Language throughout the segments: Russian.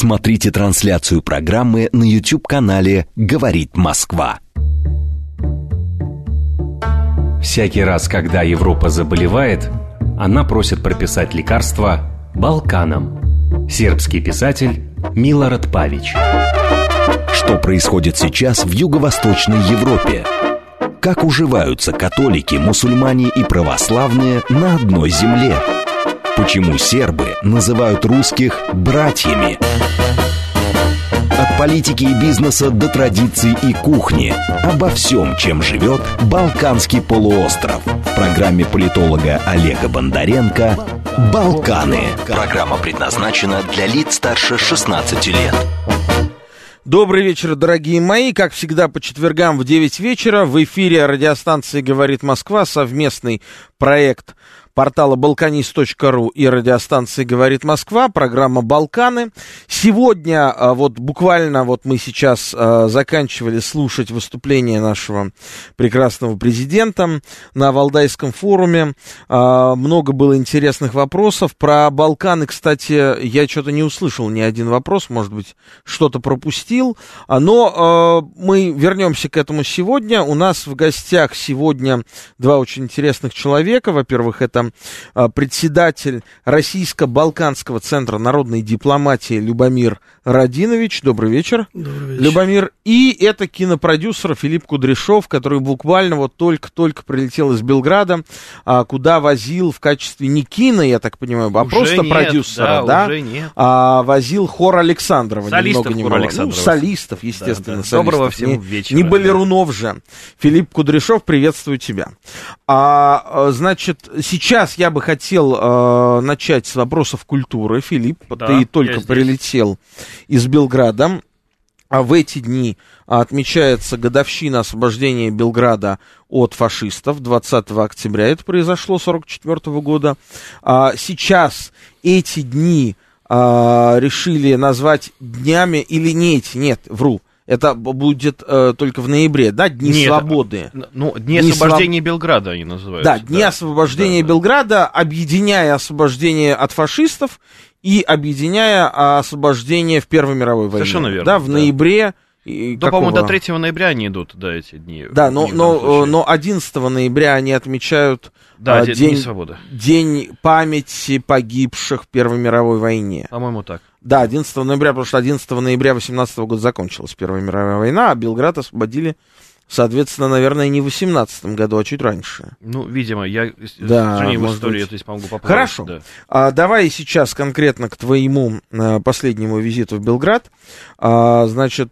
Смотрите трансляцию программы на YouTube-канале «Говорит Москва». Всякий раз, когда Европа заболевает, она просит прописать лекарства Балканам. Сербский писатель Милорад Павич. Что происходит сейчас в Юго-Восточной Европе? Как уживаются католики, мусульмане и православные на одной земле? Почему сербы называют русских «братьями»? От политики и бизнеса до традиций и кухни. Обо всем, чем живет Балканский полуостров. В программе политолога Олега Бондаренко «Балканы». Программа предназначена для лиц старше 16 лет. Добрый вечер, дорогие мои. Как всегда, по четвергам в 9 вечера в эфире радиостанции «Говорит Москва» совместный проект портала балканист.ру и радиостанции «Говорит Москва», программа «Балканы». Сегодня, буквально мы сейчас заканчивали слушать выступление нашего прекрасного президента на Валдайском форуме. Много было интересных вопросов. Про Балканы, кстати, я что-то не услышал ни один вопрос, может быть, что-то пропустил. Но мы вернемся к этому сегодня. У нас в гостях сегодня два очень интересных человека. Во-первых, это председатель Российско-Балканского центра народной дипломатии Любомир Радинович. Добрый вечер. Добрый вечер, Любомир. И это кинопродюсер Филипп Кудряшов, который буквально только-только прилетел из Белграда, куда возил в качестве не кино, я так понимаю, а уже просто нет, продюсера, да? Возил хор Александрова. Солистов хора Александрова. Ну, солистов, естественно. Да, да. Доброго всем вечера. Не балерунов же. Филипп Кудряшов, приветствую тебя. Значит, сейчас я бы хотел начать с вопросов культуры. Филипп, да, ты только прилетел из Белграда. А в эти дни отмечается годовщина освобождения Белграда от фашистов. 20 октября это произошло, 1944 года. Сейчас эти дни решили назвать днями или не эти, нет, вру. Это будет только в ноябре, да, Дни Свободы. Ну, Дни освобождения Белграда они называют. Да, Дни освобождения Белграда, объединяя освобождение от фашистов и объединяя освобождение в Первой мировой войне. Совершенно верно. Да, в ноябре... Да, по-моему, до 3 ноября они идут, да, эти дни. Да, но 11 ноября они отмечают День памяти погибших в Первой мировой войне. По-моему, так. Да, 11 ноября, потому что 11 ноября 2018 года закончилась Первая мировая война, а Белград освободили, соответственно, наверное, не в 2018 году, а чуть раньше. Ну, видимо, я в истории здесь могу попасть. Хорошо. Да. Давай сейчас конкретно к твоему последнему визиту в Белград. Значит,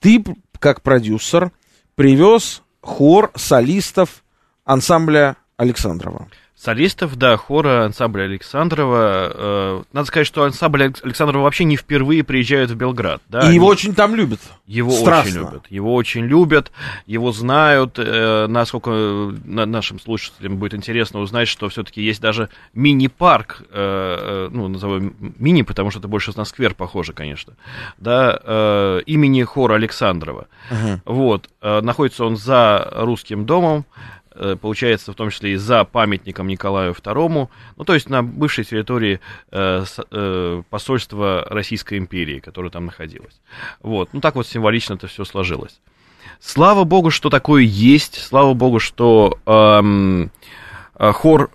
ты, как продюсер, привез хор солистов ансамбля Александрова. Солистов, да, хора ансамбля Александрова. Надо сказать, что ансамбль Александрова вообще не впервые приезжают в Белград. Да? И его очень там любят. Его страстно. Его очень любят, его знают. Насколько нашим слушателям будет интересно узнать, что все-таки есть даже мини-парк, назову мини, потому что это больше на сквер похоже, конечно, да, имени хора Александрова. Uh-huh. Вот, находится он за Русским домом. Получается, в том числе и за памятником Николаю II, ну, то есть на бывшей территории посольства Российской империи, которое там находилось. Вот, ну, так вот символично это все сложилось. Слава богу, что такое есть, слава богу, что хор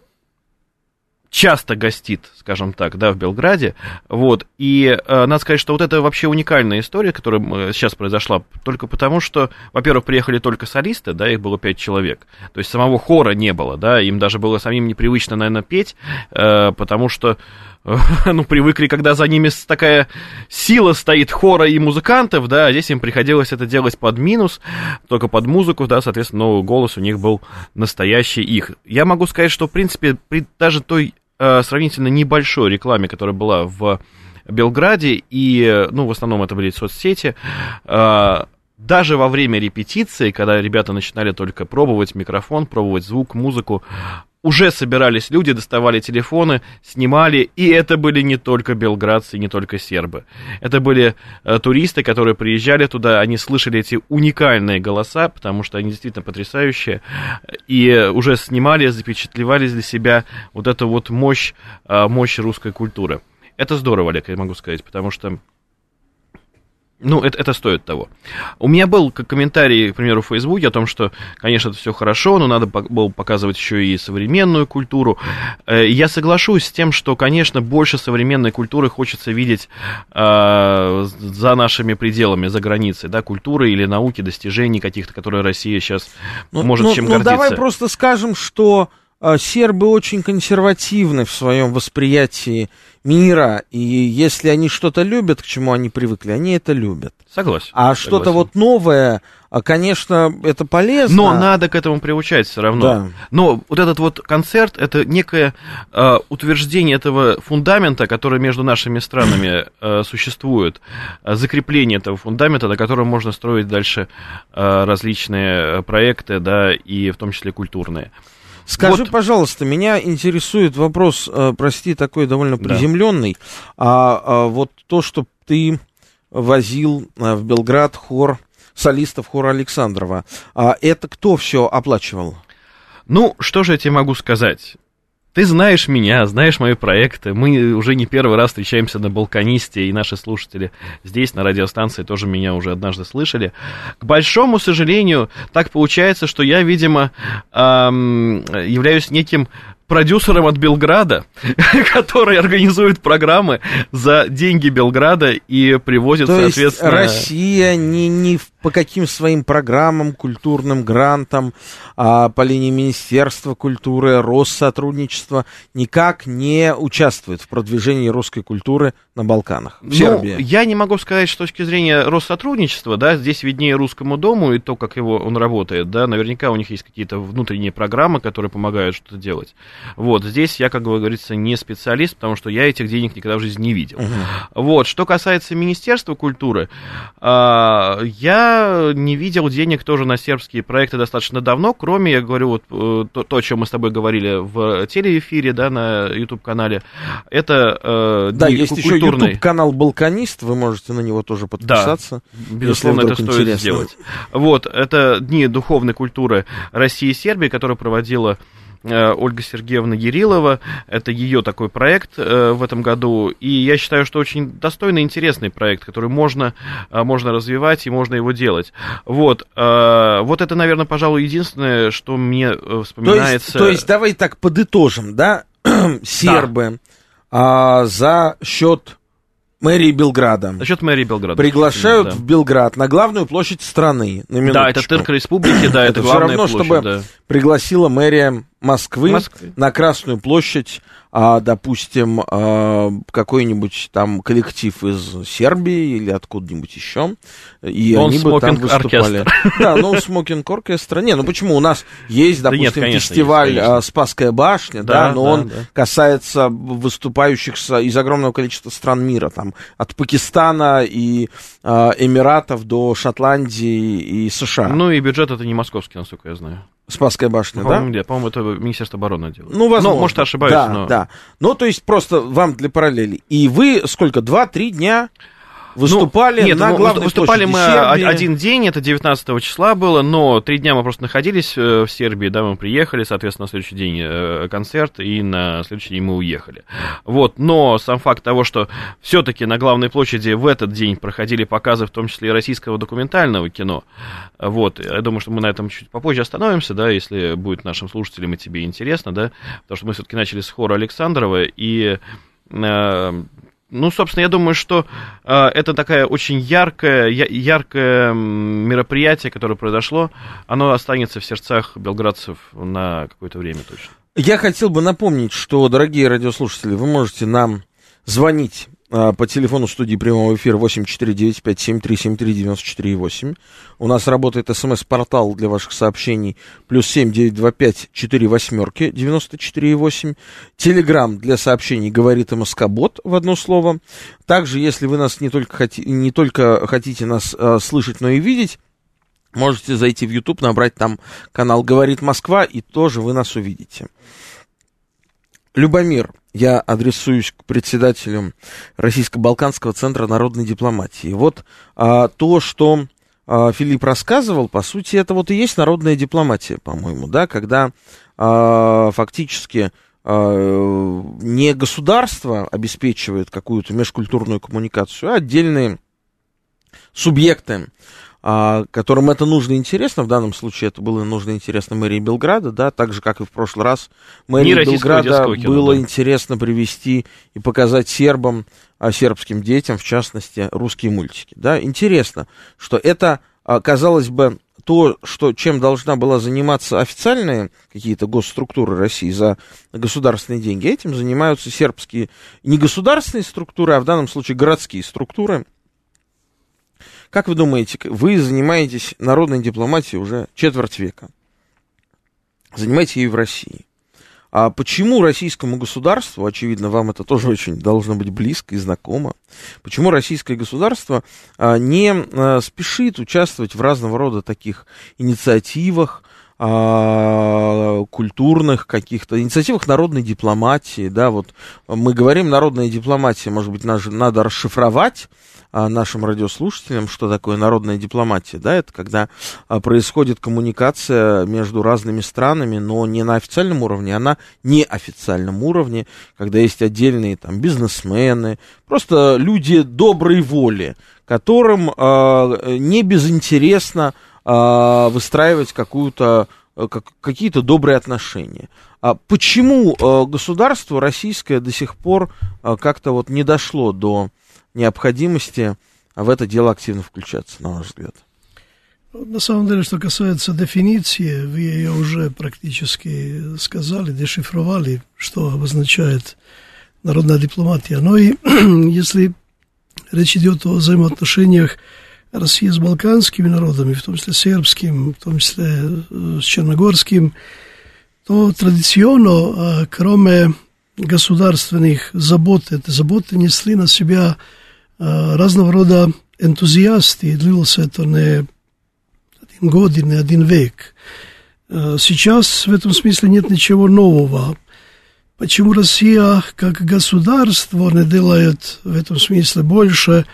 часто гостит, скажем так, да, в Белграде, вот, и надо сказать, что вот это вообще уникальная история, которая сейчас произошла, только потому, что, во-первых, приехали только солисты, да, их было 5 человек, то есть самого хора не было, да, им даже было самим непривычно, наверное, петь, потому что, привыкли, когда за ними такая сила стоит хора и музыкантов, да, а здесь им приходилось это делать под минус, только под музыку, да, соответственно, новый голос у них был настоящий их. Я могу сказать, что, в принципе, при даже той сравнительно небольшой рекламе, которая была в Белграде, и, в основном это были соцсети, даже во время репетиции, когда ребята начинали только пробовать микрофон, пробовать звук, музыку, уже собирались люди, доставали телефоны, снимали, и это были не только белградцы, не только сербы. Это были туристы, которые приезжали туда, они слышали эти уникальные голоса, потому что они действительно потрясающие, и уже снимали, запечатлевали для себя вот эту вот мощь русской культуры. Это здорово, Олег, я могу сказать, потому что Ну, это стоит того. У меня был комментарий, к примеру, в Фейсбуке о том, что, конечно, это все хорошо, но надо было показывать еще и современную культуру. Я соглашусь с тем, что, конечно, больше современной культуры хочется видеть за нашими пределами, за границей, да, культуры или науки, достижений каких-то, которые Россия сейчас может чем гордиться. Ну, давай просто скажем, что сербы очень консервативны в своем восприятии мира, и если они что-то любят, к чему они привыкли, они это любят. Согласен. А что-то вот новое, конечно, это полезно. Но надо к этому приучать все равно. Да. Но вот этот вот концерт, это некое утверждение этого фундамента, который между нашими странами существует, закрепление этого фундамента, на котором можно строить дальше различные проекты, да, и в том числе культурные. Скажи, пожалуйста, меня интересует вопрос, прости, такой довольно приземленный, вот то, что ты возил в Белград хор, солистов хора Александрова, это кто все оплачивал? Ну, что же я тебе могу сказать? Ты знаешь меня, знаешь мои проекты, мы уже не первый раз встречаемся на «Балканисте», и наши слушатели здесь, на радиостанции, тоже меня уже однажды слышали. К большому сожалению, так получается, что я, видимо, являюсь неким продюсером от Белграда, который организует программы за деньги Белграда и привозит, то соответственно... То есть Россия не по каким своим программам, культурным грантам, по линии Министерства культуры, Россотрудничества никак не участвует в продвижении русской культуры на Балканах, в Сербии? Ну, я не могу сказать, что с точки зрения Россотрудничества, да, здесь виднее Русскому дому и то, как он работает, да, наверняка у них есть какие-то внутренние программы, которые помогают что-то делать. Вот, здесь я, как говорится, не специалист, потому что я этих денег никогда в жизни не видел. Вот, что касается Министерства культуры, я не видел денег тоже на сербские проекты достаточно давно, кроме, я говорю, вот то, о чем мы с тобой говорили в телеэфире, да, на YouTube-канале, это... Да, есть культурный... еще YouTube-канал «Балканист», вы можете на него тоже подписаться. Да, безусловно, это стоит сделать. Вот, это Дни духовной культуры России и Сербии, которые проводила Ольга Сергеевна Ярилова, это ее такой проект в этом году, и я считаю, что очень достойный, интересный проект, который можно развивать и можно его делать. Вот это, наверное, пожалуй, единственное, что мне вспоминается. То есть давай так подытожим, да, сербы за счет мэрии Белграда. Насчет мэрии Белграда. Приглашают в Белград на главную площадь страны. На это тырка республики, да, это главная площадь. Это все равно, чтобы пригласила мэрия Москвы на Красную площадь, допустим, какой-нибудь там коллектив из Сербии или откуда-нибудь еще, и они бы там выступали. Да, смокинг-оркестра. Не, ну почему? У нас есть, допустим, фестиваль «Спасская башня», да, но он касается выступающих из огромного количества стран мира, там, от Пакистана и Эмиратов до Шотландии и США. Ну и бюджет это не московский, насколько я знаю. Спасская башня, по-моему, да? Да, по-моему, это Министерство обороны делает. Ну, возможно. Ну, может, ошибаюсь, да, но... Да, ну, то есть, просто вам для параллели. И вы сколько, 2-3 дня выступали на главной площади Сербии? Мы один день, это 19 числа было, но 3 дня мы просто находились в Сербии, да, мы приехали, соответственно, на следующий день концерт, и на следующий день мы уехали. Вот, но сам факт того, что все-таки на главной площади в этот день проходили показы, в том числе и российского документального кино, вот, я думаю, что мы на этом чуть попозже остановимся, да, если будет нашим слушателям и тебе интересно, да, потому что мы все-таки начали с хора Александрова, и... Ну, собственно, я думаю, что это такая очень яркое мероприятие, которое произошло. Оно останется в сердцах белградцев на какое-то время точно. Я хотел бы напомнить, что, дорогие радиослушатели, вы можете нам звонить по телефону студии прямого эфира 8495-7373-94-8. У нас работает смс-портал для ваших сообщений +7 925 4 8 94 8. Телеграм для сообщений «Говорит Москобот» в одно слово. Также, если вы нас не только хотите нас слышать, но и видеть, можете зайти в YouTube, набрать там канал «Говорит Москва», и тоже вы нас увидите. Любомир, я адресуюсь к председателю Российско-Балканского центра народной дипломатии. Вот то, что Филипп рассказывал, по сути, это вот и есть народная дипломатия, по-моему, да, когда фактически не государство обеспечивает какую-то межкультурную коммуникацию, а отдельные субъекты, которым это нужно и интересно. В данном случае это было нужно и интересно мэрии Белграда, да, так же, как и в прошлый раз. Мэрии Белграда было интересно привести и показать сербам, сербским детям, в частности, русские мультики. Да. Интересно, что это, казалось бы, то, что, чем должна была заниматься официальные какие-то госструктуры России за государственные деньги, этим занимаются сербские не государственные структуры, а в данном случае городские структуры. Как вы думаете, вы занимаетесь народной дипломатией уже четверть века? Занимаетесь ее в России. А почему российскому государству, очевидно, вам это тоже очень должно быть близко и знакомо, почему российское государство не спешит участвовать в разного рода таких инициативах, культурных каких-то, инициативах народной дипломатии, да, вот мы говорим народная дипломатия, может быть, надо расшифровать нашим радиослушателям, что такое народная дипломатия, да, это когда происходит коммуникация между разными странами, но не на официальном уровне, а на неофициальном уровне, когда есть отдельные там бизнесмены, просто люди доброй воли, которым не безинтересно выстраивать какие-то добрые отношения. А почему государство российское до сих пор как-то вот не дошло до необходимости в это дело активно включаться, на ваш взгляд? На самом деле, что касается дефиниции, вы ее уже практически сказали, дешифровали, что обозначает народная дипломатия. Но и если речь идет о взаимоотношениях Россия с балканскими народами, в том числе сербским, в том числе с черногорским, то традиционно, кроме государственных забот, эти заботы несли на себя разного рода энтузиасты, и длилось это не один год и не один век. Сейчас в этом смысле нет ничего нового. Почему Россия как государство не делает в этом смысле больше?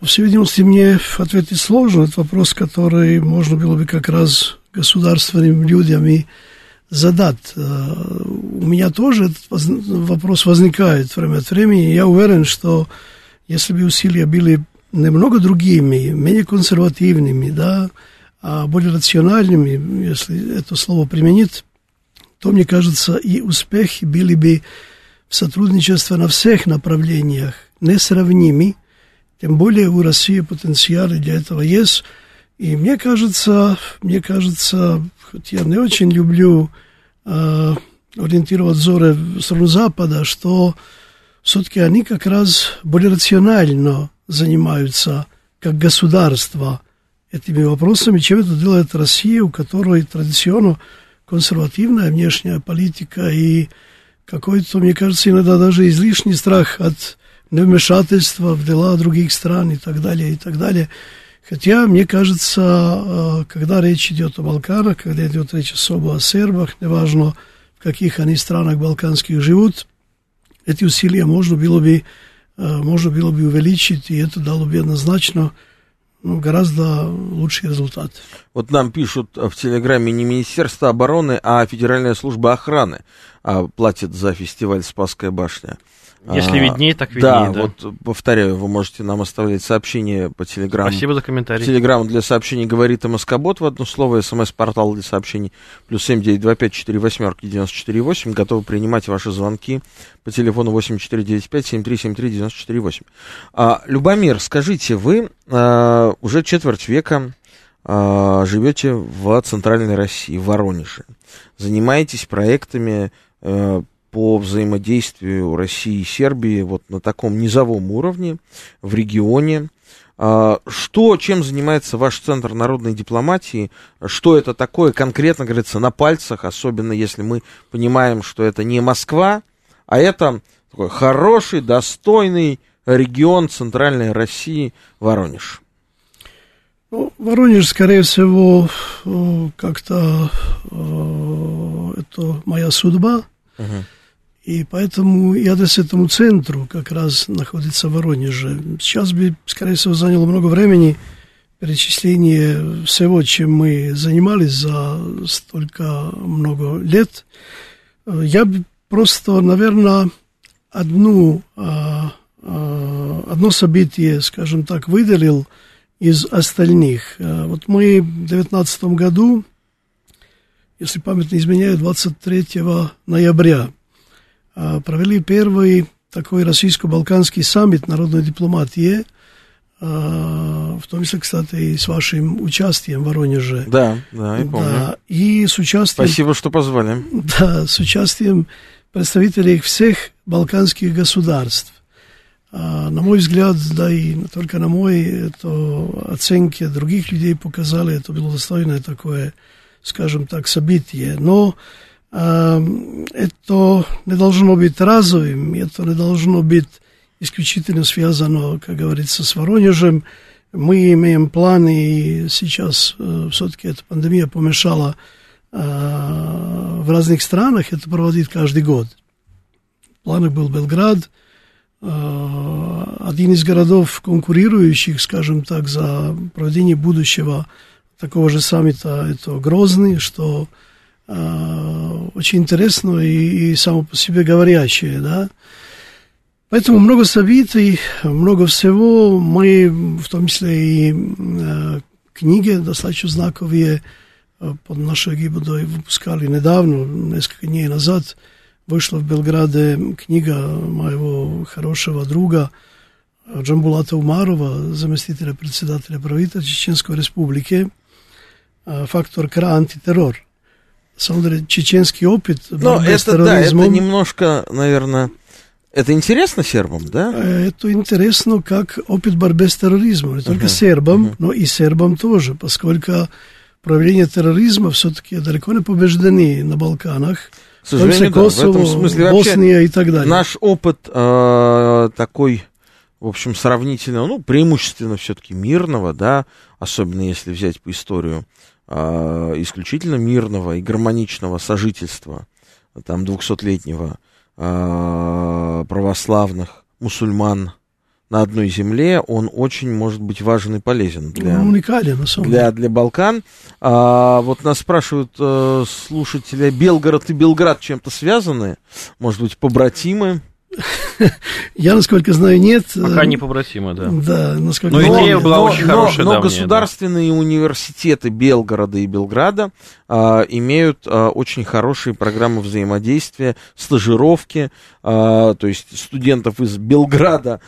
По всей видимости, мне ответить сложно. Это вопрос, который можно было бы как раз государственным людям и задать. У меня тоже этот вопрос возникает время от времени. Я уверен, что если бы усилия были немного другими, менее консервативными, да, а более рациональными, если это слово применить, то, мне кажется, и успехи были бы в сотрудничестве на всех направлениях несравнимы. Тем более у России потенциалы для этого есть. И мне кажется, хоть я не очень люблю ориентировать взоры в сторону Запада, что все-таки они как раз более рационально занимаются, как государство, этими вопросами, чем это делает Россия, у которой традиционно консервативная внешняя политика и какой-то, мне кажется, иногда даже излишний страх от невмешательства в дела других стран и так далее, и так далее. Хотя, мне кажется, когда речь идет о Балканах, когда идет речь особо о сербах, неважно, в каких они странах балканских живут, эти усилия можно было бы увеличить, и это дало бы однозначно гораздо лучший результат. Вот нам пишут в телеграме: не Министерство обороны, а Федеральная служба охраны платит за фестиваль «Спасская башня». Если виднее, так виднее, да. Вот повторяю, вы можете нам оставлять сообщения по телеграмму. Спасибо за комментарий. Телеграмм для сообщений «Говорит МСК-бот» в одно слово, СМС-портал для сообщений +7 925 48 94 8. Готовы принимать ваши звонки по телефону 8495 7373 94 8. Любомир, скажите, вы уже четверть века живете в центральной России, в Воронеже. Занимаетесь проектами по взаимодействию России и Сербии вот на таком низовом уровне, в регионе. Чем занимается ваш Центр народной дипломатии? Что это такое конкретно, говорится, на пальцах, особенно если мы понимаем, что это не Москва, а это такой хороший, достойный регион центральной России, Воронеж? Воронеж, скорее всего, как-то это моя судьба. И поэтому и адрес этому центру как раз находится в Воронеже. Сейчас бы, скорее всего, заняло много времени перечисление всего, чем мы занимались за столько много лет. Я бы просто, наверное, одно событие, скажем так, выделил, из остальных. Вот мы в 2019 году, если память не изменяет, 23 ноября провели первый такой российско-балканский саммит народной дипломатии, в том числе, кстати, и с вашим участием в Воронеже. Да, да, я помню. Да, и с участием... Спасибо, что позвали. Да, с участием представителей всех балканских государств. На мой взгляд, да и только на мой, это оценки других людей показали, это было достойное такое, скажем так, событие. Но это не должно быть разовым, это не должно быть исключительно связано, как говорится, с Воронежем. Мы имеем планы, и сейчас все-таки эта пандемия помешала в разных странах это проводить каждый год. В планах был Белград, один из городов, конкурирующих, скажем так, за проведение будущего такого же саммита, это Грозный, что очень интересно и само по себе говорящее, да. Поэтому много событий, много всего. Мы, в том числе и книги достаточно знаковые, под нашей гибдой выпускали недавно, несколько дней назад. Вышла в Белграде книга моего хорошего друга Джамбулата Умарова, заместителя председателя правительства Чеченской Республики, «Фактор КРА. Антитеррор». Чеченский опыт борьбы с терроризмом. Да, это немножко, наверное... Это интересно сербам, да? Это интересно как опыт борьбы с терроризмом. Не только сербам, но и сербам тоже, поскольку проявление терроризма все-таки далеко не побеждены на Балканах. К сожалению, да, Косово, в этом смысле Босния и так далее. Наш опыт такой, в общем, сравнительно, ну, преимущественно все-таки мирного, да, особенно если взять по историю, исключительно мирного и гармоничного сожительства, там, 200-летнего, православных мусульман на одной земле, он очень, может быть, важен и полезен для, уникален, на самом деле. Для Балкан. Вот нас спрашивают слушатели, Белгород и Белград чем-то связаны? Может быть, побратимы? Я, насколько знаю, нет. Пока не побратимы, да. Да, насколько... Но идея была очень хорошая. Но государственные университеты Белгорода и Белграда имеют очень хорошие программы взаимодействия, стажировки. То есть студентов из Белграда,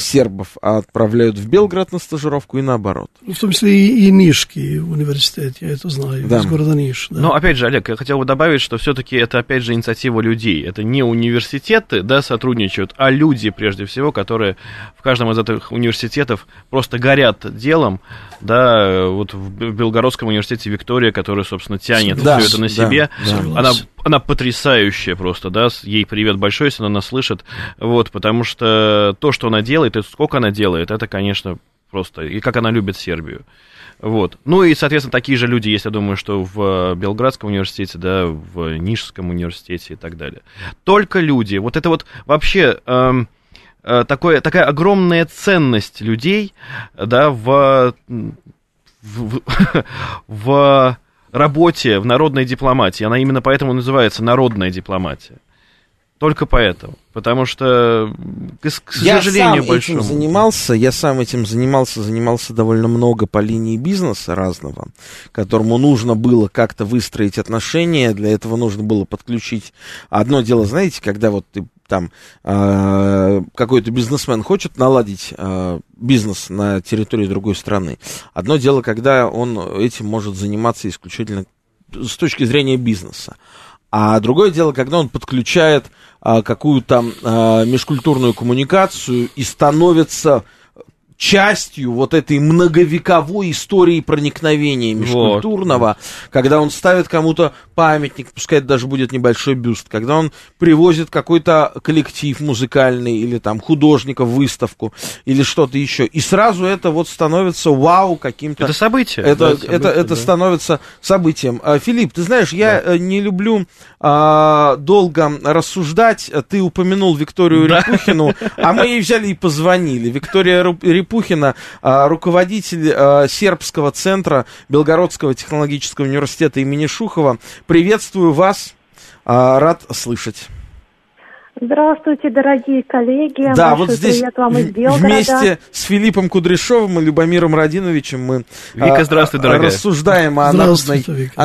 сербов, отправляют в Белград на стажировку и наоборот. Ну, в том числе и Нишский университет, я это знаю, да. Из города Ниш. Да. Но опять же, Олег, я хотел бы добавить, что все-таки это опять же инициатива людей. Это не университеты, да, сотрудничают, а люди, прежде всего, которые в каждом из этих университетов просто горят делом, да, вот в Белгородском университете Виктория, которая, собственно, тянет все это на себе, да. Она потрясающая просто, да, ей привет большой, если она нас слышит, вот, потому что то, что она делает, и сколько она делает, это, конечно, просто, и как она любит Сербию. Вот. Ну и, соответственно, такие же люди есть, я думаю, что в Белградском университете, да, в Нижском университете и так далее. Только люди. Вот это вот вообще такая огромная ценность людей, да, в работе, в народной дипломатии. Она именно поэтому называется народная дипломатия. Только поэтому. Потому что, к сожалению, большому... Я сам этим занимался довольно много по линии бизнеса разного, которому нужно было как-то выстроить отношения, для этого нужно было подключить... Одно дело, знаете, когда вот ты там какой-то бизнесмен хочет наладить бизнес на территории другой страны. Одно дело, когда он этим может заниматься исключительно с точки зрения бизнеса. А другое дело, когда он подключает какую-то межкультурную коммуникацию и становится частью вот этой многовековой истории проникновения межкультурного, вот. Когда он ставит кому-то памятник, пускай это даже будет небольшой бюст, когда он привозит какой-то коллектив музыкальный или там художника в выставку или что-то еще, и сразу это вот становится вау каким-то... Это событие. Это становится событием. Филипп, ты знаешь, я не люблю долго рассуждать, ты упомянул Викторию Рябухину, а мы ей взяли и позвонили. Виктория Рябухина, руководитель сербского центра Белгородского технологического университета имени Шухова. Приветствую вас, рад слышать. Здравствуйте, дорогие коллеги. Да, большой вот здесь привет вам из Белграда. Вместе с Филиппом Кудряшовым и Любомиром Радиновичем мы Вика, здравствуй, рассуждаем о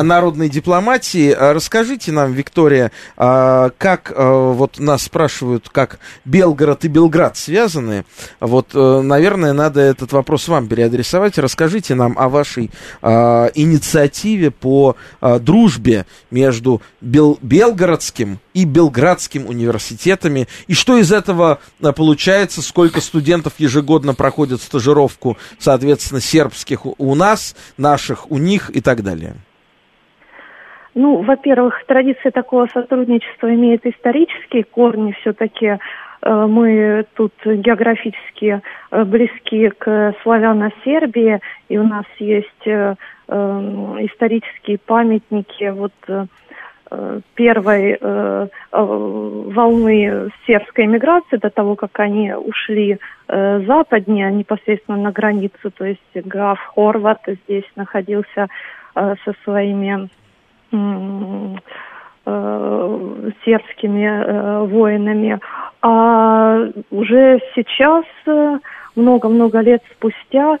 народной дипломатии. Расскажите нам, Виктория, как, вот нас спрашивают, как Белгород и Белград связаны. Вот, наверное, надо этот вопрос вам переадресовать. Расскажите нам о вашей инициативе по дружбе между Белгородским и Белградским университетами. И что из этого получается? Сколько студентов ежегодно проходят стажировку, соответственно, сербских у нас, наших у них и так далее? Ну, во-первых, традиция такого сотрудничества имеет исторические корни. Все-таки мы тут географически близки к Славяно-Сербии, и у нас есть исторические памятники, вот, первой волны сербской эмиграции, до того, как они ушли западнее, непосредственно на границу, то есть граф Хорват здесь находился со своими сербскими воинами. А уже сейчас, много-много лет спустя,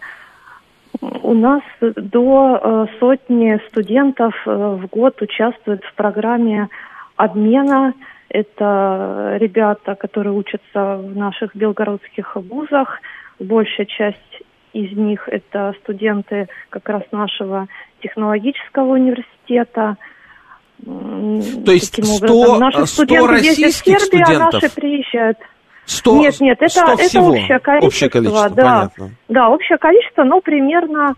у нас до сотни студентов в год участвуют в программе обмена. Это ребята, которые учатся в наших белгородских вузах. Большая часть из них – это студенты как раз нашего технологического университета. То есть 100 российских студентов? Наши приезжают. 100, нет, это общее количество. Общее количество, да. Понятно. Да, общее количество, но примерно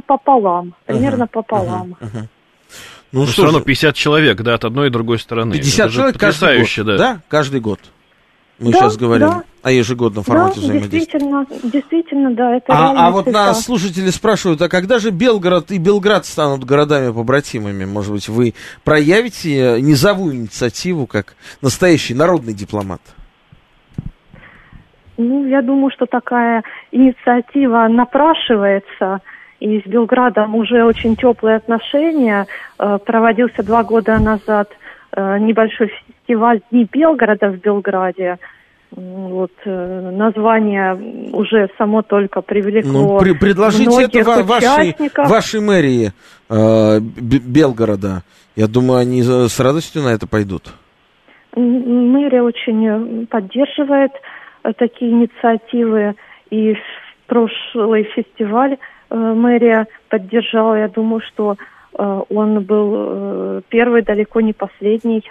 пополам. Примерно пополам. Ну, все равно 50 человек, да, от одной и другой стороны. 50 человек каждый год, да? Каждый год. Мы сейчас говорим о ежегодном формате взаимодействия. Действительно, да. Это а вот нас слушатели спрашивают, а когда же Белгород и Белград станут городами-побратимами? Может быть, вы проявите низовую инициативу как настоящий народный дипломат? Ну, я думаю, что такая инициатива напрашивается, и с Белградом уже очень теплые отношения. Проводился 2 года назад небольшой фестиваль «Дни Белгорода» в Белграде. Вот, название уже само только привлекло предложите многих это участников. Вашей мэрии Белгорода. Я думаю, они с радостью на это пойдут. Мэрия очень поддерживает такие инициативы, и прошлый фестиваль мэрия поддержала. Я думаю, что он был первый, далеко не последний.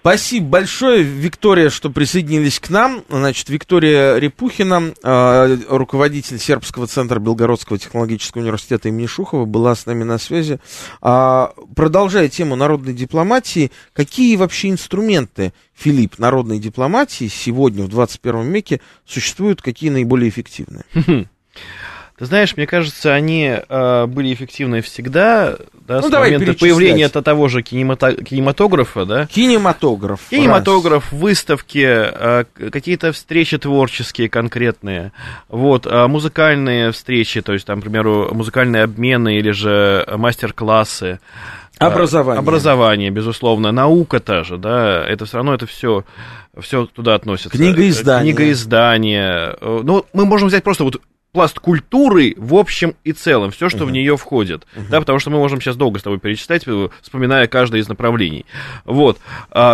Спасибо большое, Виктория, что присоединились к нам. Значит, Виктория Рябухина, руководитель Сербского центра Белгородского технологического университета имени Шухова, была с нами на связи. Продолжая тему народной дипломатии, какие вообще инструменты, Филипп, народной дипломатии сегодня, в 21 веке, существуют, какие наиболее эффективные? Ты знаешь, мне кажется, они были эффективны всегда, да, ну, с момента появления того же кинематографа. Да? Кинематограф, выставки, какие-то встречи творческие конкретные, вот, музыкальные встречи, то есть, там, к примеру, музыкальные обмены или же мастер-классы. Образование, безусловно. Наука та же, да, это все равно это все туда относится. Книгоиздание. Ну, мы можем взять просто вот пласт культуры в общем и целом, все, что в нее входит, да, потому что мы можем сейчас долго с тобой перечитать, вспоминая каждое из направлений. Вот,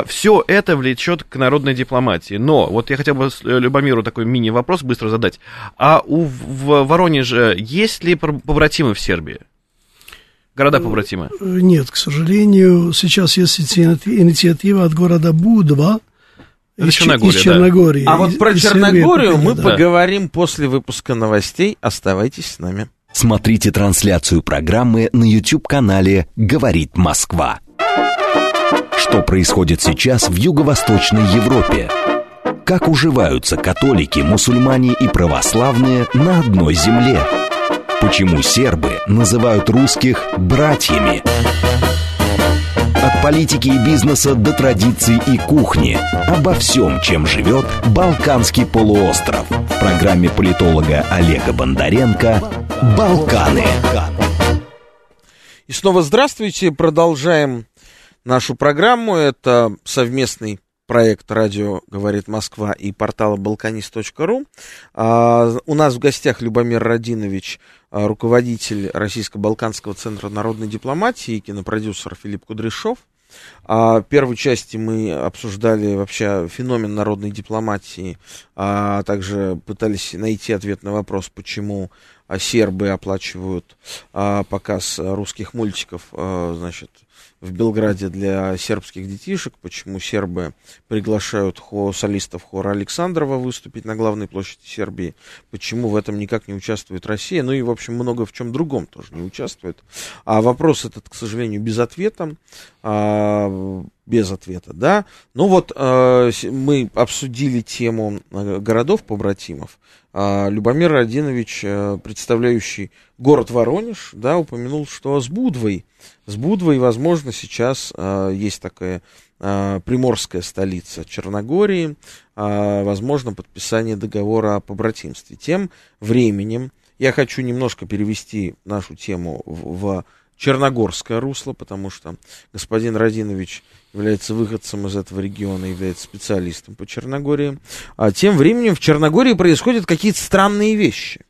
все это влечет к народной дипломатии. Но вот я хотел бы Любомиру такой мини-вопрос быстро задать. А в Воронеже есть ли побратимы в Сербии? Города-побратимы? Нет, к сожалению, сейчас есть инициатива от города Будва, из Черногории. Да. А вот про Черногорию мы поговорим после выпуска новостей. Оставайтесь с нами. Смотрите трансляцию программы на YouTube-канале «Говорит Москва». Что происходит сейчас в Юго-Восточной Европе? Как уживаются католики, мусульмане и православные на одной земле? Почему сербы называют русских «братьями»? От политики и бизнеса до традиций и кухни. Обо всем, чем живет Балканский полуостров. В программе политолога Олега Бондаренко «Балканы». И снова здравствуйте. Продолжаем нашу программу. Это совместный проект «Радио говорит Москва» и портала балканист.ру. У нас в гостях Любомир Радинович, руководитель Российско-Балканского центра народной дипломатии, и кинопродюсер Филипп Кудряшов. В первой части мы обсуждали вообще феномен народной дипломатии, а также пытались найти ответ на вопрос, почему сербы оплачивают показ русских мультиков, значит, в Белграде для сербских детишек, почему сербы приглашают солистов хора Александрова выступить на главной площади Сербии, почему в этом никак не участвует Россия, ну и, в общем, много в чем другом тоже не участвует. А вопрос этот, к сожалению, без ответа, да. Ну вот, мы обсудили тему городов-побратимов. Любомир Радинович, представляющий город Воронеж, да, упомянул, что с Будвой, возможно, сейчас есть такая приморская столица Черногории, возможно, подписание договора о побратимстве. Тем временем я хочу немножко перевести нашу тему в черногорское русло, потому что господин Радинович является выходцем из этого региона, является специалистом по Черногории. А тем временем в Черногории происходят какие-то странные вещи.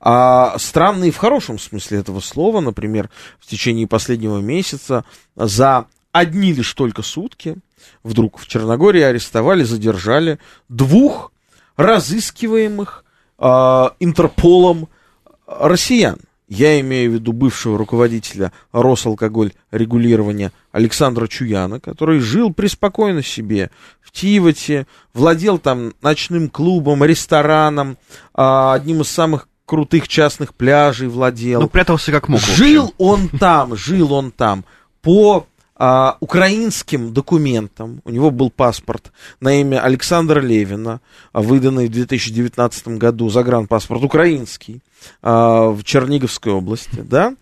Странные в хорошем смысле этого слова. Например, в течение последнего месяца за одни лишь только сутки вдруг в Черногории арестовали, задержали двух разыскиваемых Интерполом россиян. Я имею в виду бывшего руководителя Росалкогольрегулирования Александра Чуяна, который жил преспокойно себе в Тивате, владел там ночным клубом, рестораном, одним из самых крутых частных пляжей владел. Ну, прятался как мог. Жил он там по украинским документам. У него был паспорт на имя Александра Левина, выданный в 2019 году, загранпаспорт украинский, в Черниговской области, да,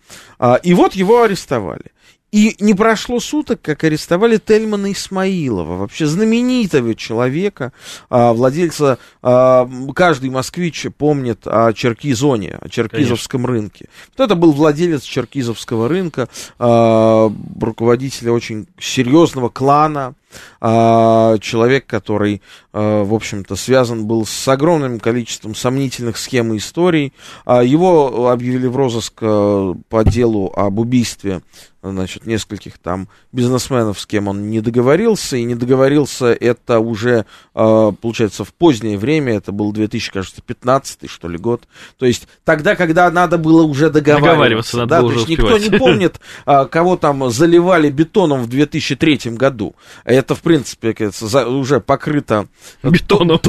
и вот его арестовали. И не прошло суток, как арестовали Тельмана Исмаилова, вообще знаменитого человека, владельца, каждый москвич помнит о Черкизоне, о Черкизовском рынке. Вот это был владелец Черкизовского рынка, руководитель очень серьезного клана, человек, который, в общем-то, связан был с огромным количеством сомнительных схем и историй. Его объявили в розыск по делу об убийстве, значит, нескольких там бизнесменов, с кем он не договорился, и не договорился это уже, получается, в позднее время, это был 2015, что ли, год, то есть тогда, когда надо было уже договариваться, надо, да, было, то есть никто не помнит, кого там заливали бетоном в 2003 году, это, в принципе, кажется, уже покрыто бетоном,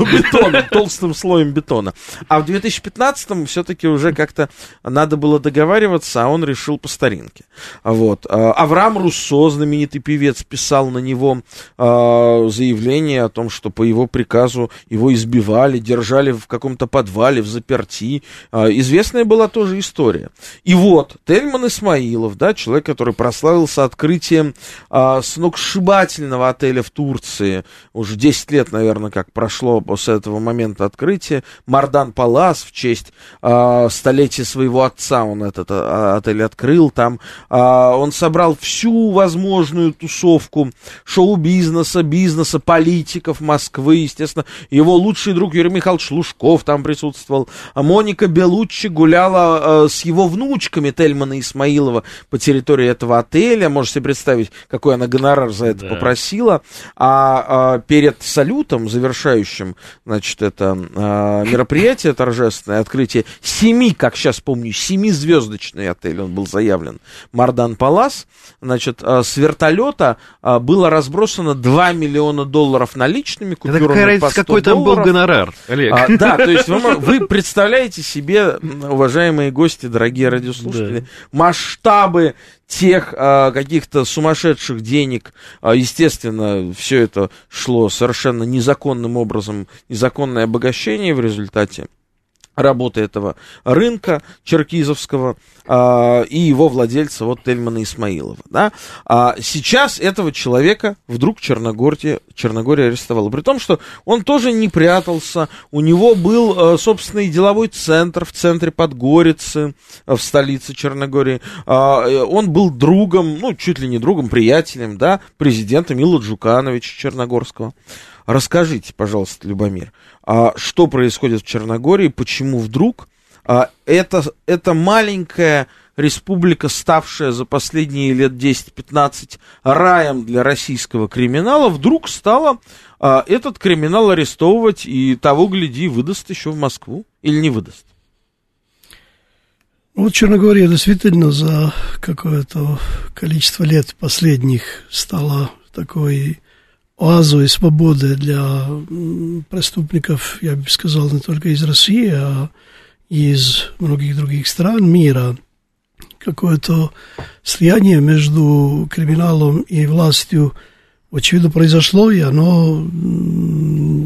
толстым слоем бетона, а в 2015 все-таки уже как-то надо было договариваться, а он решил по старинке, вот. Аврам Руссо, знаменитый певец, писал на него заявление о том, что по его приказу его избивали, держали в каком-то подвале, в заперти. Известная была тоже история. И вот Тельман Исмаилов, да, человек, который прославился открытием сногсшибательного отеля в Турции, уже 10 лет, наверное, как прошло после этого момента открытия, Мардан Палас, в честь столетия своего отца он этот отель открыл, там он собрал всю возможную тусовку шоу-бизнеса, бизнеса, политиков Москвы, естественно. Его лучший друг Юрий Михайлович Лужков там присутствовал. Моника Белуччи гуляла с его внучками Тельмана Исмаилова по территории этого отеля. Можете себе представить, какой она гонорар за это попросила. А перед салютом, завершающим, значит, это мероприятие торжественное, открытие семизвездочный отель, он был заявлен, Мардан Палас, значит, с вертолета было разбросано $2 миллиона наличными, купюрами по $100. Какой там был гонорар, Олег? Да, то есть вы представляете себе, уважаемые гости, дорогие радиослушатели, да, масштабы тех каких-то сумасшедших денег. Естественно, все это шло совершенно незаконным образом, незаконное обогащение в результате работы этого рынка черкизовского и его владельца, вот, Тельмана Исмаилова. Да? Сейчас этого человека вдруг Черногория арестовала. При том, что он тоже не прятался, у него был собственный деловой центр в центре Подгорицы, в столице Черногории. Он был другом, ну, чуть ли не другом, приятелем, да, президента Мила Джукановича черногорского. Расскажите, пожалуйста, Любомир, что происходит в Черногории, почему вдруг это маленькая республика, ставшая за последние лет 10-15 раем для российского криминала, вдруг стала этот криминал арестовывать и того, гляди, выдаст еще в Москву или не выдаст? Вот Черногория действительно за какое-то количество лет последних стала такой оазой свободы для преступников, я бы сказал, не только из России, а из многих других стран мира. Какое-то слияние между криминалом и властью, очевидно, произошло, и оно,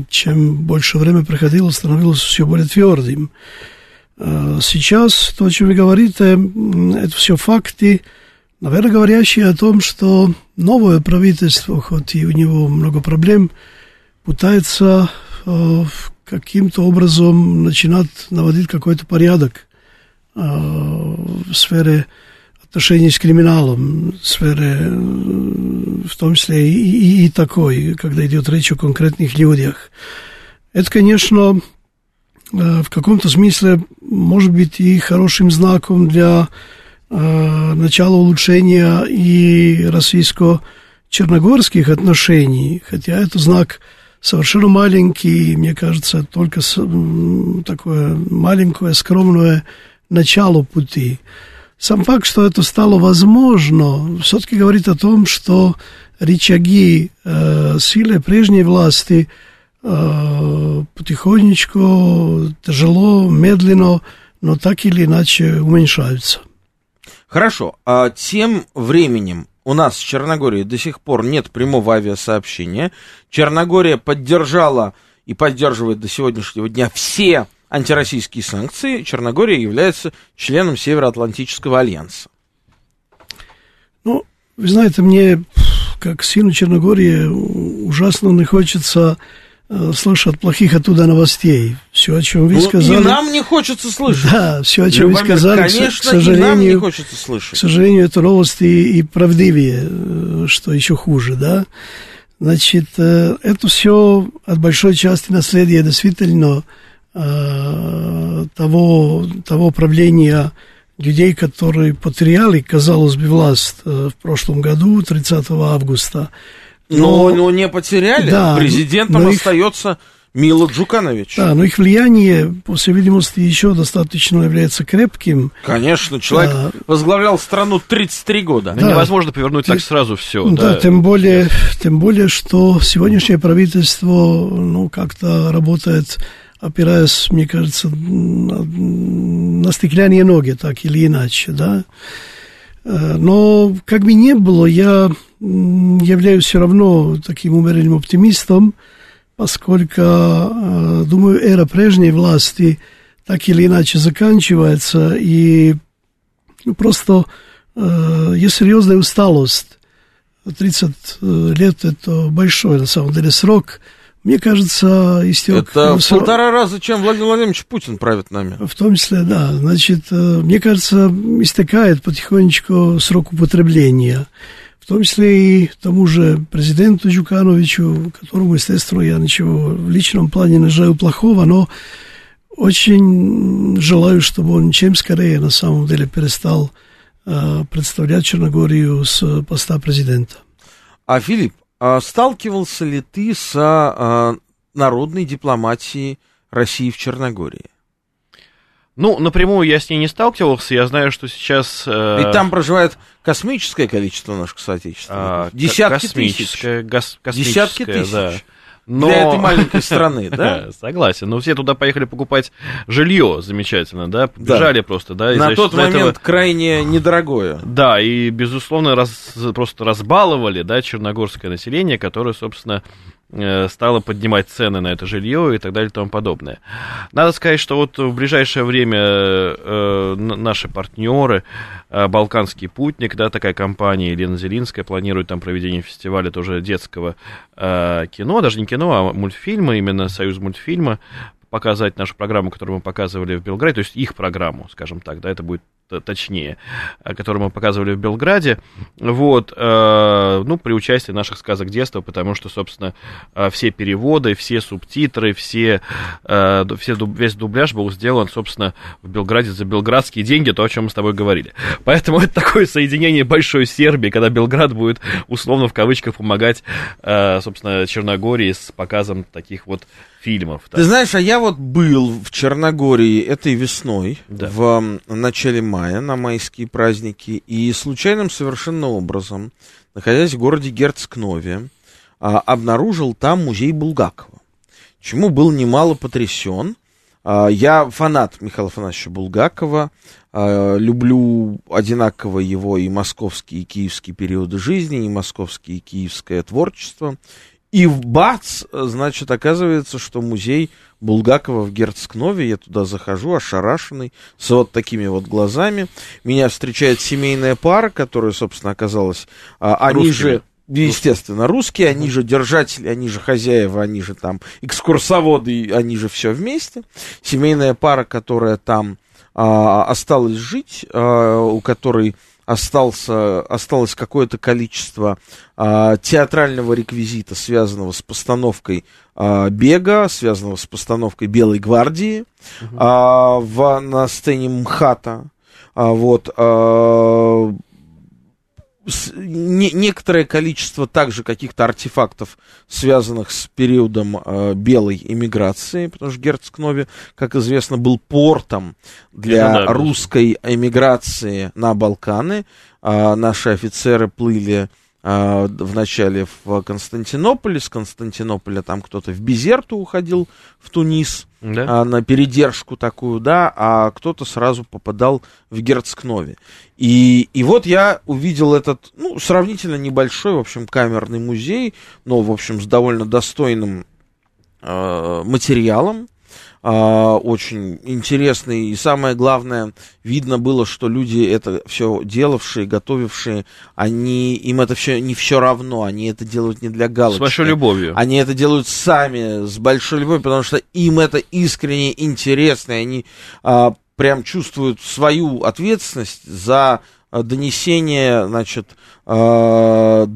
чем больше время проходило, становилось все более твердым. Сейчас то, о чем вы говорите, это все факты, наверное, говорящие о том, что новое правительство, хоть и у него много проблем, пытается каким-то образом начинать наводить какой-то порядок в сфере отношений с криминалом, в сфере, в том числе и такой, когда идет речь о конкретных людях. Это, конечно, в каком-то смысле может быть и хорошим знаком для начала улучшения и российско-черногорских отношений, хотя это знак совершенно маленький, мне кажется, только такое маленькое, скромное начало пути. Сам факт, что это стало возможно, все-таки говорит о том, что рычаги силы прежней власти потихонечку, тяжело, медленно, но так или иначе уменьшаются. Хорошо. А тем временем у нас в Черногории до сих пор нет прямого авиасообщения. Черногория поддержала и поддерживает до сегодняшнего дня все антироссийские санкции. Черногория является членом Североатлантического альянса. Ну, вы знаете, мне, как сыну Черногории, ужасно не хочется слышат плохих оттуда новостей. Все, о чем вы сказали... И нам не хочется слышать. Да, все, о чем Любомир, вы сказали, конечно, к сожалению, и нам не хочется слышать. К сожалению, это новости и правдивее, что еще хуже, да. Значит, это все от большой части наследия действительно того правления людей, которые потеряли, казалось бы, власть в прошлом году, 30 августа. Но не потеряли, да, президентом остается Мила Джуканович. Да, но их влияние, по всей видимости, еще достаточно является крепким. Конечно, человек возглавлял страну 33 года. Да, невозможно повернуть так сразу все. Да, да. Тем более, что сегодняшнее правительство как-то работает, опираясь, мне кажется, на стеклянные ноги, так или иначе, да. Но, как бы ни было, я являюсь все равно таким умеренным оптимистом, поскольку, думаю, эра прежней власти так или иначе заканчивается, и просто есть серьезная усталость. 30 лет – это большой, на самом деле, срок. Мне кажется, истек... Это в полтора раза, чем Владимир Владимирович Путин правит нами. В том числе, да. Значит, мне кажется, истекает потихонечку срок употребления. В том числе и тому же президенту Джукановичу, которому, естественно, я ничего в личном плане не желаю плохого, но очень желаю, чтобы он чем скорее, на самом деле, перестал представлять Черногорию с поста президента. А, Филипп, сталкивался ли ты с народной дипломатией России в Черногории? Ну, напрямую я с ней не сталкивался, я знаю, что сейчас... Ведь там проживает космическое количество наших соотечественников, десятки тысяч. Десятки тысяч, да. Но... Для этой маленькой страны, да? Согласен, но все туда поехали покупать жилье, замечательно, да, побежали просто, да. На тот момент крайне недорогое. Да, и, безусловно, просто разбаловали, да, черногорское население, которое, собственно, стало поднимать цены на это жилье и так далее и тому подобное. Надо сказать, что вот в ближайшее время наши партнеры, «Балканский путник», да, такая компания, Елена Зелинская, планирует там проведение фестиваля тоже детского кино, даже не кино, а мультфильма, именно «Союз мультфильма», показать нашу программу, которую мы показывали в Белграде, то есть их программу, скажем так, да, это будет точнее, который мы показывали в Белграде, вот, ну, при участии наших сказок детства, потому что, собственно, все переводы, все субтитры, весь дубляж был сделан, собственно, в Белграде за белградские деньги, то, о чем мы с тобой говорили. Поэтому это такое соединение большой Сербии, когда Белград будет, условно, в кавычках, помогать, собственно, Черногории с показом таких вот фильмов. Так. Ты знаешь, а я вот был в Черногории этой весной, да, в начале мая, на майские праздники, и случайным совершенно образом, находясь в городе Герцкнове, обнаружил там музей Булгакова, чему был немало потрясен. Я фанат Михаила Афанасьевича Булгакова, люблю одинаково его и московские, и киевские периоды жизни, и московские, и киевское творчество. И в бац, значит, оказывается, что музей Булгакова в Герцкнове, я туда захожу, ошарашенный, с вот такими вот глазами. Меня встречает семейная пара, которая, собственно, оказалась... Они же, естественно, русские, они же держатели, они же хозяева, они же там экскурсоводы, они же все вместе. Семейная пара, которая там осталась жить, у которой... Осталось какое-то количество театрального реквизита, связанного с постановкой «Бега», связанного с постановкой «Белой гвардии», на сцене Мхата. Некоторое количество также каких-то артефактов, связанных с периодом белой эмиграции, потому что Герцкнове, как известно, был портом для русской эмиграции на Балканы. Наши офицеры плыли вначале в Константинополь, с Константинополя там кто-то в Бизерту уходил, в Тунис, на передержку такую, да, а кто-то сразу попадал в Герцкнове. И вот я увидел этот, ну, сравнительно небольшой, в общем, камерный музей, но, в общем, с довольно достойным материалом, очень интересный, и самое главное, видно было, что люди это все делавшие, готовившие, они, им это все не все равно, они это делают не для галочки. С большой любовью. Они это делают сами, с большой любовью, потому что им это искренне интересно, и они прям чувствуют свою ответственность за донесение, значит, до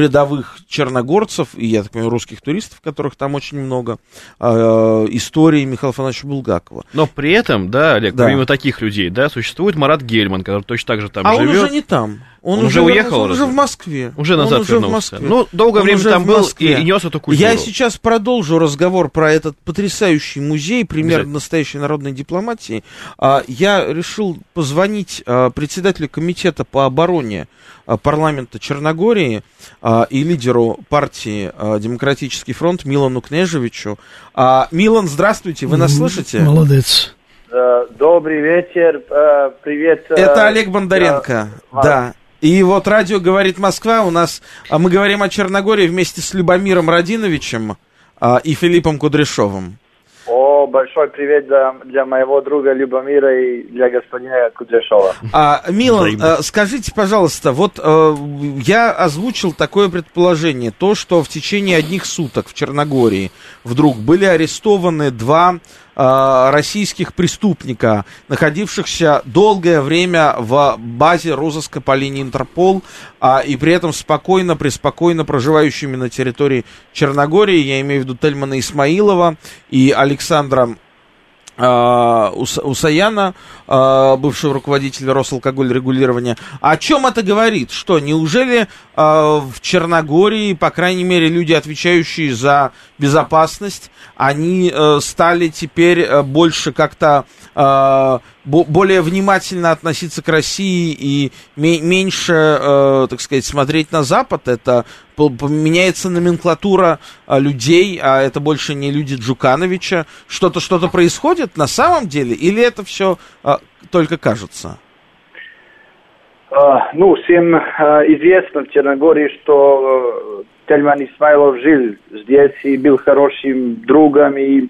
рядовых черногорцев и, я так понимаю, русских туристов, которых там очень много, истории Михаила Афанасьевича Булгакова. Но при этом, да, Олег, помимо таких людей, да, существует Марат Гельман, который точно так же там живет. А он уже не там. Он уже уехал? Он уже в Москве. Уже назад уже вернулся. Ну, долгое время там был и нес эту культуру. Я сейчас продолжу разговор про этот потрясающий музей, пример настоящей народной дипломатии. Я решил позвонить председателю комитета по обороне парламента Черногории и лидеру партии «Демократический фронт» Милану Кнежевичу. Милан, здравствуйте, вы нас слышите? Молодец. Добрый вечер, привет. Это Олег Бондаренко, да. И вот радио «Говорит Москва» у нас... Мы говорим о Черногории вместе с Любомиром Радиновичем и Филиппом Кудряшовым. О, большой привет для моего друга Любомира и для господина Кудряшова. Милан, скажите, пожалуйста, вот я озвучил такое предположение, то, что в течение одних суток в Черногории вдруг были арестованы два российских преступника, находившихся долгое время в базе розыска по линии Интерпол, и при этом преспокойно проживающими на территории Черногории, я имею в виду Тельмана Исмаилова и Александра Усаяна, бывшего руководителя Росалкогольрегулирования. О чем это говорит? Что, неужели в Черногории, по крайней мере, люди, отвечающие за безопасность, они стали теперь больше как-то более внимательно относиться к России и меньше, так сказать, смотреть на Запад? Это поменяется номенклатура людей, а это больше не люди Джукановича. Что-то происходит на самом деле, или это все только кажется? Ну, всем известно в Черногории, что Тельман Исмаилов жил здесь и был хорошим другом, и,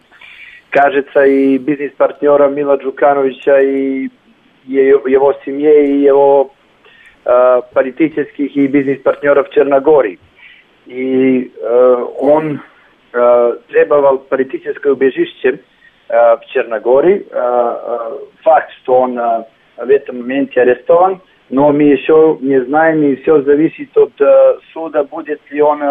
кажется, и бизнес-партнером Мила Джукановича, и его семье, и его политических и бизнес-партнеров Черногории. И он требовал политическое убежище в Черногории. Факт, что он в этом моменте арестован, но мы еще не знаем, и все зависит от суда, будет ли он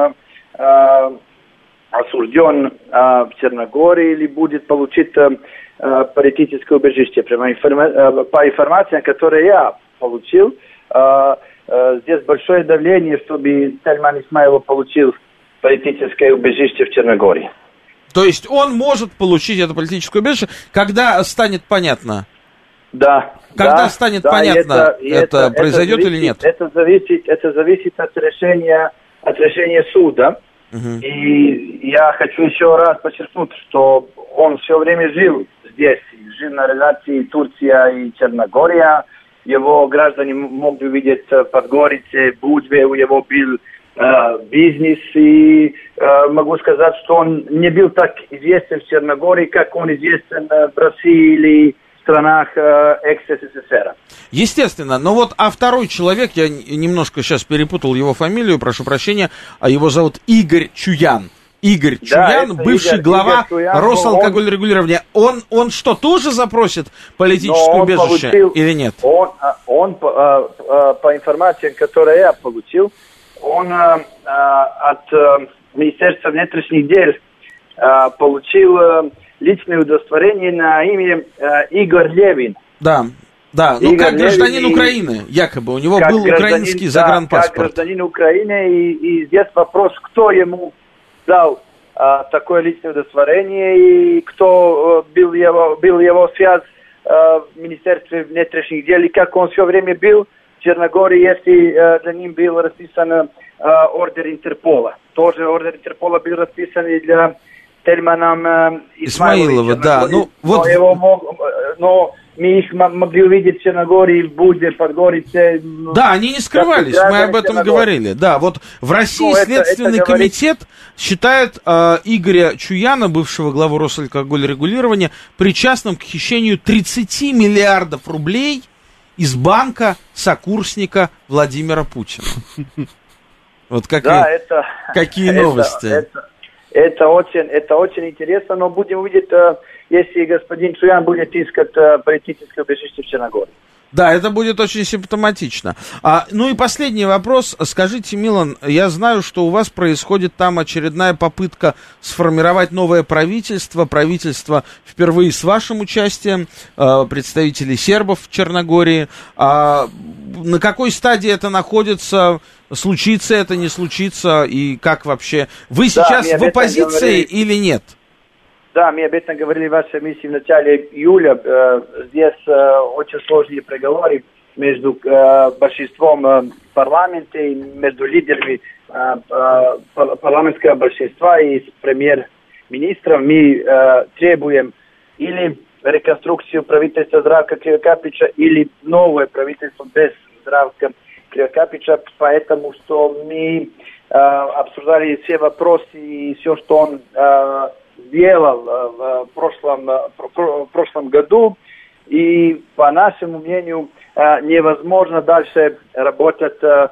осужден в Черногории или будет получить политическое убежище. По информации, которую я получил, здесь большое давление, чтобы Тельман Исмаилов получил политическое убежище в Черногории. То есть он может получить это политическое убежище, когда станет понятно? Да. Когда станет понятно, это произойдет зависит, или нет? Это зависит от решения суда. Угу. И я хочу еще раз подчеркнуть, что он все время жил здесь, жил на релации Турция и Черногория. Его граждане могли видеть в Подгорице, Будве, у него был бизнес, и могу сказать, что он не был так известен в Черногории, как он известен в России или в странах экс-СССР. Естественно, но вот, а второй человек, я немножко сейчас перепутал его фамилию, прошу прощения, а его зовут Игорь Чуян. Игорь Чуян, бывший глава Росалкогольрегулирования. Он что, тоже запросит политическое убежище или нет? Он по информации, которую я получил, он от Министерства внутренних дел получил личное удостоверение на имя Игорь Левин. Да, ну как гражданин Украины, якобы. У него был украинский загранпаспорт. Как гражданин Украины, и здесь вопрос, кто ему дал такое личное удостоверение и кто был его связь в Министерстве внутренних дел и как он все время был в Черногории, если за ним был расписан ордер Интерпола. Тоже ордер Интерпола был расписан и для Тельмана Исмаилова. Да, ну, вот... но мы их могли увидеть в Черногории, в Будве, в Подгорице. Да, они не скрывались, мы об этом говорили. Да, вот в России Следственный комитет считает Игоря Чуяна, бывшего главу Росалкогольрегулирования, причастным к хищению 30 миллиардов рублей из банка сокурсника Владимира Путина. Вот какие новости. Это очень интересно, но будем видеть, если господин Чуян будет искать политическое убежище в Черногории. Да, это будет очень симптоматично. Ну и последний вопрос. Скажите, Милан, я знаю, что у вас происходит там очередная попытка сформировать новое правительство. Правительство впервые с вашим участием, представители сербов в Черногории. На какой стадии это находится? Случится это, не случится? И как вообще? Вы сейчас в оппозиции или нет? Да, мы об этом говорили в вашей миссии в начале июля. Здесь очень сложные переговоры между большинством парламента и между лидерами парламентского большинства и премьер-министром. Мы требуем или реконструкцию правительства Здравка Кривокапича, или новое правительство без Здравка Кривокапича, поэтому что мы обсуждали все вопросы и все, что он делал в прошлом году, и по нашему мнению невозможно дальше работать с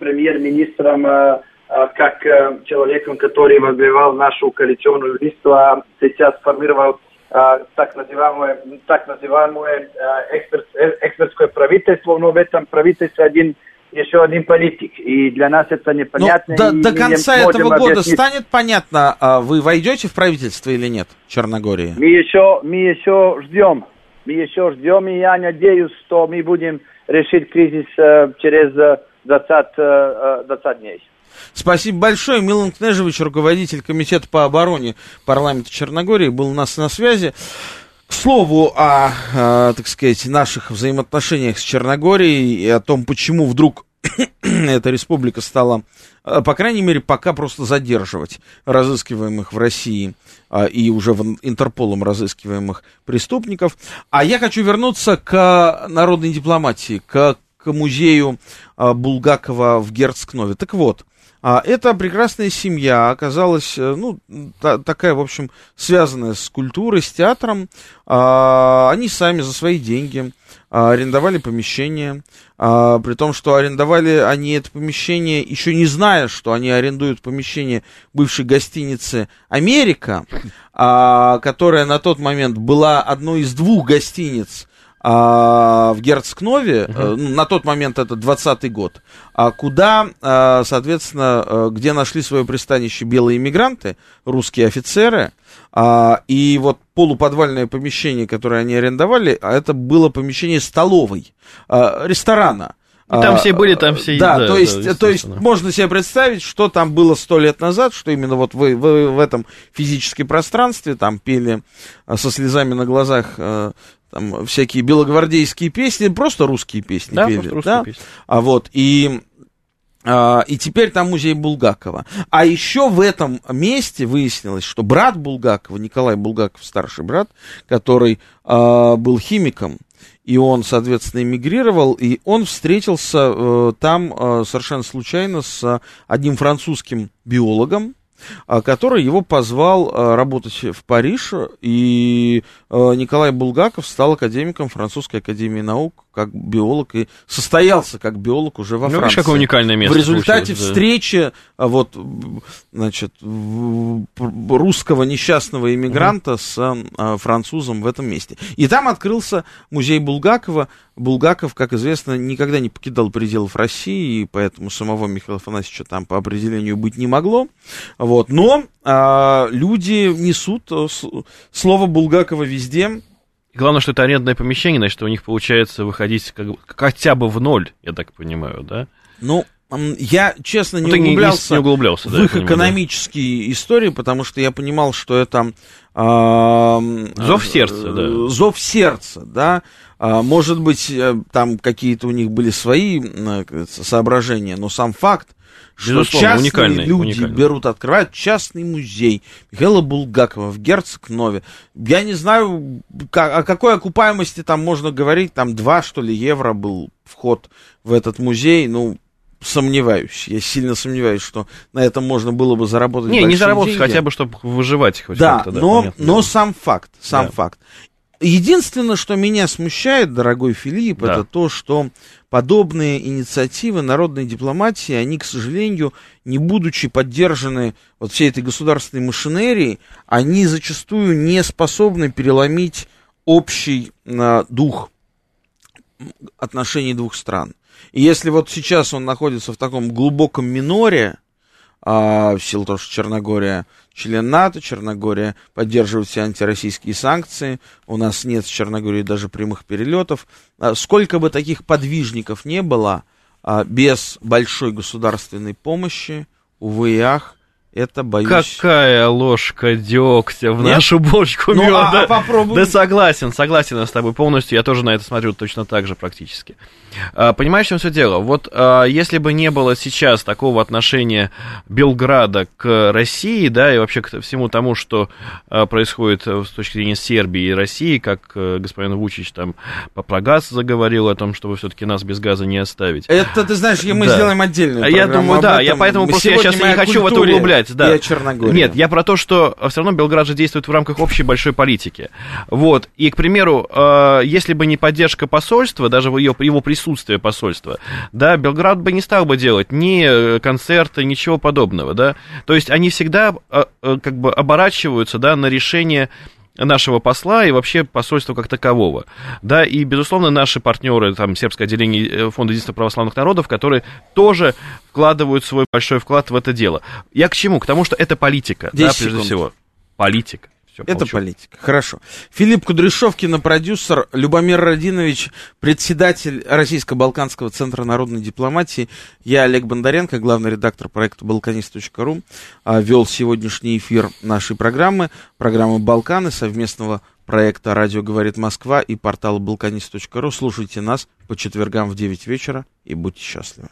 премьер-министром как человеком, который развивал нашу коалиционную листу, а сейчас сформировал так называемое экспертское правительство, но в этом правительстве еще один политик, и для нас это непонятно. До конца этого года станет понятно, вы войдете в правительство или нет в Черногории? Мы еще ждем, и я надеюсь, что мы будем решить кризис через 20 дней. Спасибо большое. Милан Кнежевич, руководитель комитета по обороне парламента Черногории, был у нас на связи. К слову о, так сказать, наших взаимоотношениях с Черногорией и о том, почему вдруг эта республика стала, по крайней мере, пока просто задерживать разыскиваемых в России и уже Интерполом разыскиваемых преступников. А я хочу вернуться к народной дипломатии, к музею Булгакова в Герцкнове. Так вот. Это прекрасная семья оказалась, такая, в общем, связанная с культурой, с театром. Они сами за свои деньги арендовали помещение, при том, что арендовали они это помещение, еще не зная, что они арендуют помещение бывшей гостиницы «Америка», которая на тот момент была одной из двух гостиниц в Герцкнове, на тот момент это 20-й год, куда, соответственно, где нашли свое пристанище белые мигранты, русские офицеры, и вот полуподвальное помещение, которое они арендовали, это было помещение столовой, ресторана. Там все были, там все... Да, да, то есть можно себе представить, что там было 100 лет назад, что именно вот в этом физическом пространстве там пели со слезами на глазах... Там всякие белогвардейские песни, просто русские песни, да, пели, просто русские, да? Песни. А вот, и теперь там музей Булгакова. А еще в этом месте выяснилось, что брат Булгакова, Николай Булгаков, старший брат, который был химиком, и он, соответственно, эмигрировал, и он встретился там совершенно случайно с одним французским биологом, который его позвал работать в Париж, и Николай Булгаков стал академиком Французской академии наук, как биолог, и состоялся как биолог уже во Франции. Какое уникальное место. В результате встречи, да, вот, значит, русского несчастного иммигранта с французом в этом месте. И там открылся музей Булгакова. Булгаков, как известно, никогда не покидал пределов России, и поэтому самого Михаила Афанасьевича там по определению быть не могло. Вот. Но люди несут слово Булгакова везде. Главное, что это арендное помещение, значит, у них получается выходить хотя бы в ноль, я так понимаю, да? Ну, я, честно, не углублялся в их, да, экономические, да, истории, потому что я понимал, что это... Зов сердца, да. Может быть, там какие-то у них были свои соображения, но сам факт, что частные люди берут, открывают частный музей Михаила Булгакова в Герцкнове. Я не знаю, о какой окупаемости там можно говорить. Там 2, что ли, евро был вход в этот музей. Ну, сомневаюсь. Я сильно сомневаюсь, что на этом можно было бы заработать большие деньги. Не заработать, хотя бы, чтобы выживать. Хоть да, как-то, да, но сам факт. Единственное, что меня смущает, дорогой Филипп, да, это то, что подобные инициативы народной дипломатии, они, к сожалению, не будучи поддержаны вот всей этой государственной машинерией, они зачастую не способны переломить общий дух отношений двух стран. И если вот сейчас он находится в таком глубоком миноре, в силу того, что Черногория член НАТО, Черногория поддерживает все антироссийские санкции, у нас нет с Черногорией даже прямых перелетов. Сколько бы таких подвижников не было, без большой государственной помощи, увы и ах, это, боюсь... Какая ложка дегтя в нашу бочку меда? Ну, попробуй. Да, согласен я с тобой полностью, я тоже на это смотрю точно так же практически. Понимаешь, в чем все дело? Вот если бы не было сейчас такого отношения Белграда к России, да, и вообще к всему тому, что происходит с точки зрения Сербии и России, как господин Вучич там про газ заговорил, о том, чтобы все-таки нас без газа не оставить. Это, ты знаешь, мы сделаем отдельную программу. Я думаю, да, я поэтому просто сейчас не хочу в это углублять. Да. И о Черногории. Нет, я про то, что все равно Белград же действует в рамках общей большой политики. Вот. И, к примеру, если бы не поддержка посольства, даже его присутствие посольства, да, Белград бы не стал бы делать ни концерты, ничего подобного, да. То есть они всегда как бы оборачиваются, да, на решение нашего посла и вообще посольства как такового. Да, и, безусловно, наши партнеры, там, сербское отделение Фонда единства православных народов, которые тоже вкладывают свой большой вклад в это дело. Я к чему? К тому, что это политика, да, прежде всего. Политика. Всё, это политика. Хорошо. Филипп Кудряшов, кинопродюсер, Любомир Радинович, председатель Российско-Балканского центра народной дипломатии. Я, Олег Бондаренко, главный редактор проекта балканист.ру, вел сегодняшний эфир нашей программы «Балканы», совместного проекта «Радио говорит Москва» и портала балканист.ру. Слушайте нас по четвергам в 9 вечера и будьте счастливы.